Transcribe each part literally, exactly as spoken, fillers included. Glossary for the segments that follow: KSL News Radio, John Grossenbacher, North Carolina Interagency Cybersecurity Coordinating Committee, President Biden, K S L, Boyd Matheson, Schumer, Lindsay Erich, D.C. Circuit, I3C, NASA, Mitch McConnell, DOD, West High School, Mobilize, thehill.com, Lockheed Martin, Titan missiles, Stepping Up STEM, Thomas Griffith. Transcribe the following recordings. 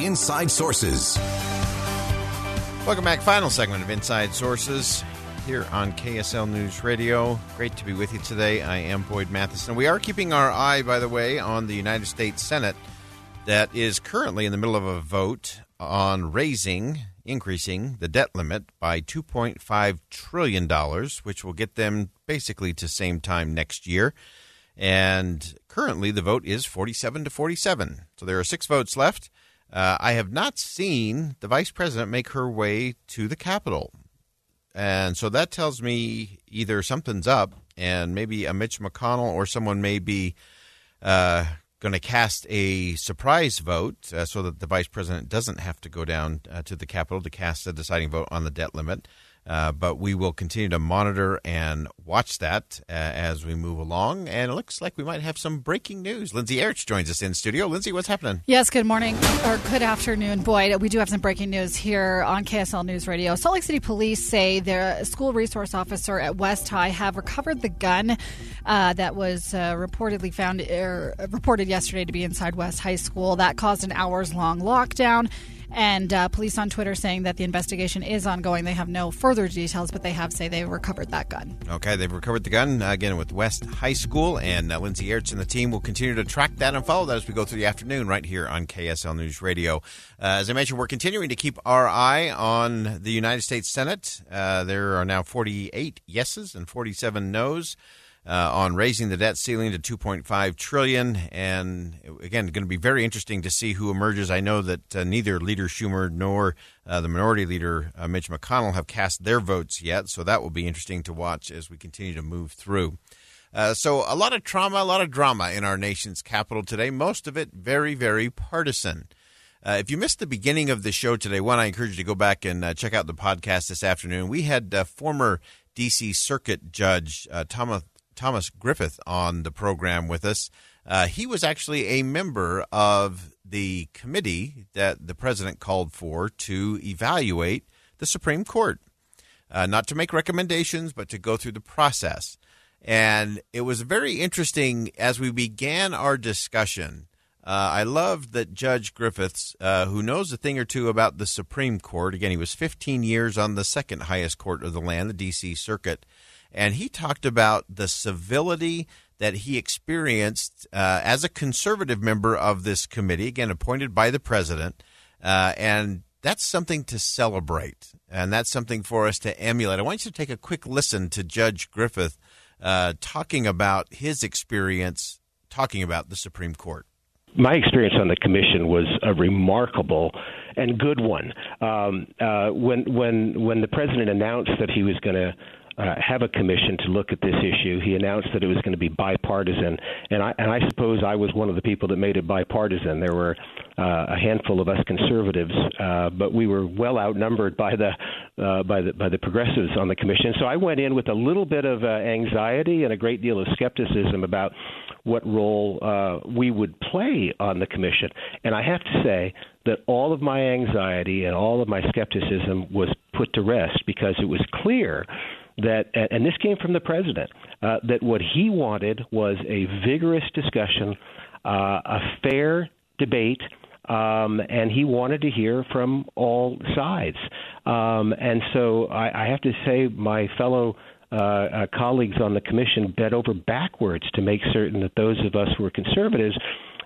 Inside Sources. Welcome back. Final segment of Inside Sources here on K S L News Radio. Great to be with you today. I am Boyd Matheson. We are keeping our eye, by the way, on the United States Senate that is currently in the middle of a vote on raising, increasing the debt limit by two point five trillion dollars, which will get them basically to same time next year. And currently the vote is forty-seven to forty-seven. So there are six votes left. Uh, I have not seen the vice president make her way to the Capitol. And so that tells me either something's up and maybe a Mitch McConnell or someone may be uh, going to cast a surprise vote uh, so that the vice president doesn't have to go down uh, to the Capitol to cast a deciding vote on the debt limit. Uh, but we will continue to monitor and watch that uh, as we move along. And it looks like we might have some breaking news. Lindsay Erich joins us in studio. Lindsay, what's happening? Yes, good morning or good afternoon, Boyd. We do have some breaking news here on K S L News Radio. Salt Lake City police say their school resource officer at West High have recovered the gun uh, that was uh, reportedly found er, reported yesterday to be inside West High School. That caused an hours-long lockdown. And uh, police on Twitter saying that the investigation is ongoing. They have no further details, but they have say they recovered that gun. Okay, they've recovered the gun, uh, again, with West High School. And uh, Lindsay Erich and the team will continue to track that and follow that as we go through the afternoon right here on K S L News Radio. Uh, as I mentioned, we're continuing to keep our eye on the United States Senate. Uh, there are now forty-eight yeses and forty-seven noes. Uh, on raising the debt ceiling to two point five trillion dollars. And again, going to be very interesting to see who emerges. I know that uh, neither Leader Schumer nor uh, the Minority Leader uh, Mitch McConnell have cast their votes yet. So that will be interesting to watch as we continue to move through. Uh, so a lot of trauma, a lot of drama in our nation's capital today. Most of it very, very partisan. Uh, if you missed the beginning of the show today, one, I encourage you to go back and uh, check out the podcast this afternoon. We had uh, former D C Circuit Judge uh, Thomas Thomas Griffith on the program with us. Uh, he was actually a member of the committee that the president called for to evaluate the Supreme Court, uh, not to make recommendations, but to go through the process. And it was very interesting as we began our discussion. Uh, I love that Judge Griffiths, uh, who knows a thing or two about the Supreme Court, again, he was fifteen years on the second highest court of the land, the D C Circuit. And he talked about the civility that he experienced uh, as a conservative member of this committee, again, appointed by the president. Uh, and that's something to celebrate. And that's something for us to emulate. I want you to take a quick listen to Judge Griffith uh, talking about his experience, talking about the Supreme Court. My experience on the commission was a remarkable and good one. Um, uh, when, when, when the president announced that he was going to Uh, have a commission to look at this issue, he announced that it was going to be bipartisan, and I, and I suppose I was one of the people that made it bipartisan. There were uh, a handful of us conservatives, uh, but we were well outnumbered by the uh, by the by the progressives on the commission. So I went in with a little bit of uh, anxiety and a great deal of skepticism about what role uh, we would play on the commission, and I have to say that all of my anxiety and all of my skepticism was put to rest because it was clear that, and this came from the president, uh, that what he wanted was a vigorous discussion, uh, a fair debate, um, and he wanted to hear from all sides. Um, and so I, I have to say my fellow uh, uh, colleagues on the commission bent over backwards to make certain that those of us who were conservatives,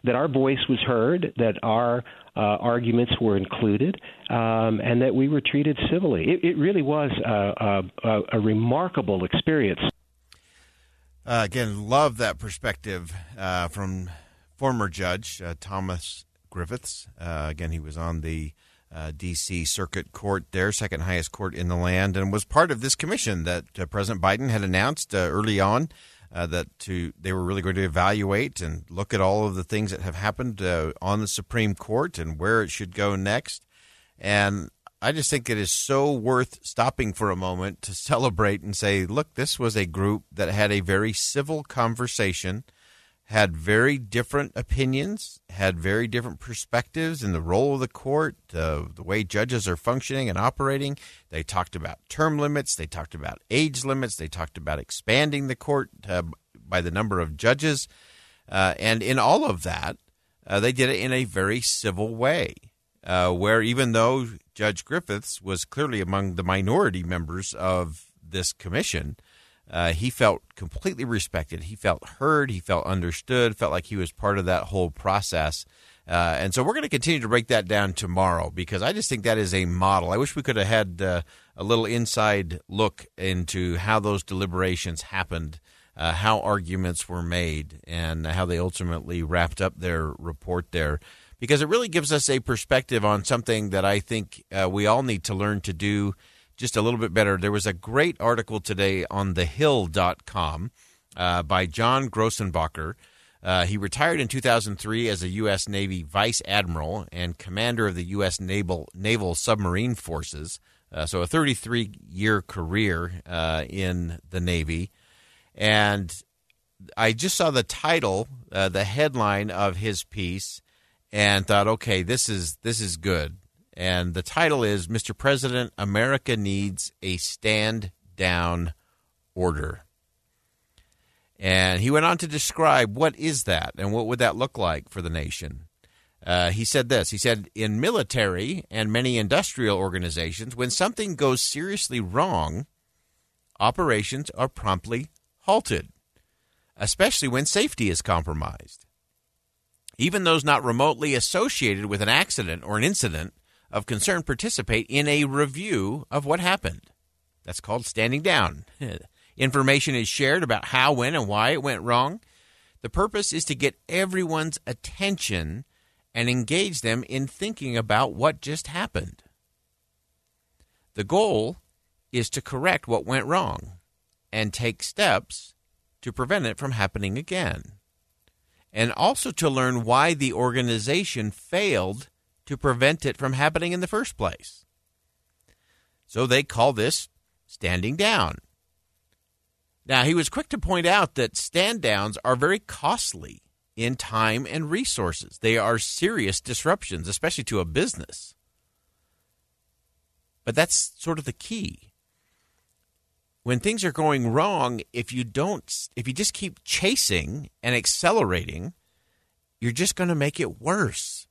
that our voice was heard, that our uh, arguments were included, um, and that we were treated civilly. It, it really was a, a, a remarkable experience. Uh, again, love that perspective uh, from former Judge uh, Thomas Griffiths. Uh, again, he was on the uh, D C Circuit Court there, second highest court in the land, and was part of this commission that uh, President Biden had announced uh, early on. Uh, that to they were really going to evaluate and look at all of the things that have happened uh, on the Supreme Court and where it should go next. And I just think it is so worth stopping for a moment to celebrate and say, look, this was a group that had a very civil conversation, had very different opinions, had very different perspectives in the role of the court, uh, the way judges are functioning and operating. They talked about term limits. They talked about age limits. They talked about expanding the court uh, by the number of judges. Uh, and in all of that, uh, they did it in a very civil way, uh, where even though Judge Griffiths was clearly among the minority members of this commission, Uh, he felt completely respected. He felt heard. He felt understood, felt like he was part of that whole process. Uh, and so we're going to continue to break that down tomorrow, because I just think that is a model. I wish we could have had uh, a little inside look into how those deliberations happened, uh, how arguments were made, and how they ultimately wrapped up their report there, because it really gives us a perspective on something that I think uh, we all need to learn to do just a little bit better. There was a great article today on the hill dot com uh, by John Grossenbacher. Uh, he retired in two thousand three as a U S. Navy Vice Admiral and commander of the U S. Naval, Naval Submarine Forces, uh, so a thirty-three-year career uh, in the Navy. And I just saw the title, uh, the headline of his piece, and thought, okay, this is this is good. And the title is, Mister President, America Needs a Stand-Down Order. And he went on to describe what is that and what would that look like for the nation. Uh, he said this. He said, in military and many industrial organizations, when something goes seriously wrong, operations are promptly halted, especially when safety is compromised. Even those not remotely associated with an accident or an incident of concern participate in a review of what happened. That's called standing down. Information is shared about how, when, and why it went wrong. The purpose is to get everyone's attention and engage them in thinking about what just happened. The goal is to correct what went wrong and take steps to prevent it from happening again, and also to learn why the organization failed to prevent it from happening in the first place. So they call this standing down. Now, he was quick to point out that stand downs are very costly in time and resources. They are serious disruptions, especially to a business. But that's sort of the key. When things are going wrong, if you don't, if you just keep chasing and accelerating, you're just going to make it worse.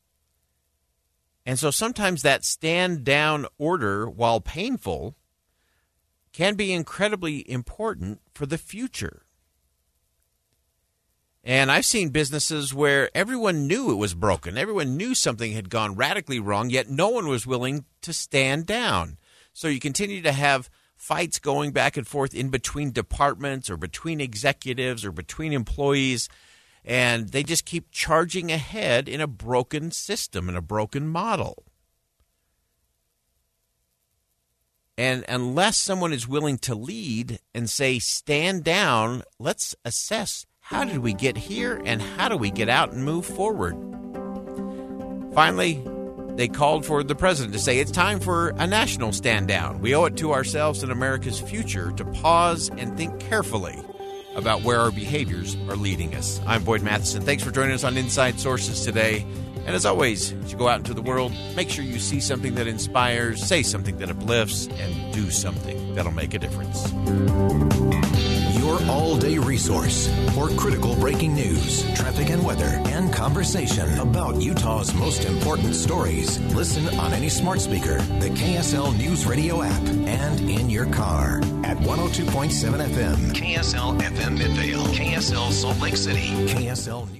And so sometimes that stand-down order, while painful, can be incredibly important for the future. And I've seen businesses where everyone knew it was broken. Everyone knew something had gone radically wrong, yet no one was willing to stand down. So you continue to have fights going back and forth in between departments or between executives or between employees, and they just keep charging ahead in a broken system, in a broken model. And unless someone is willing to lead and say, stand down, let's assess how did we get here and how do we get out and move forward. Finally, they called for the president to say it's time for a national stand down. We owe it to ourselves and America's future to pause and think carefully about where our behaviors are leading us. I'm Boyd Matheson. Thanks for joining us on Inside Sources today. And as always, as you go out into the world, make sure you see something that inspires, say something that uplifts, and do something that'll make a difference. Your all-day resource for critical breaking news, traffic and weather, and conversation about Utah's most important stories. Listen on any smart speaker, the K S L News Radio app, and in your car at one oh two point seven F M, K S L F M Midvale, K S L Salt Lake City, K S L News.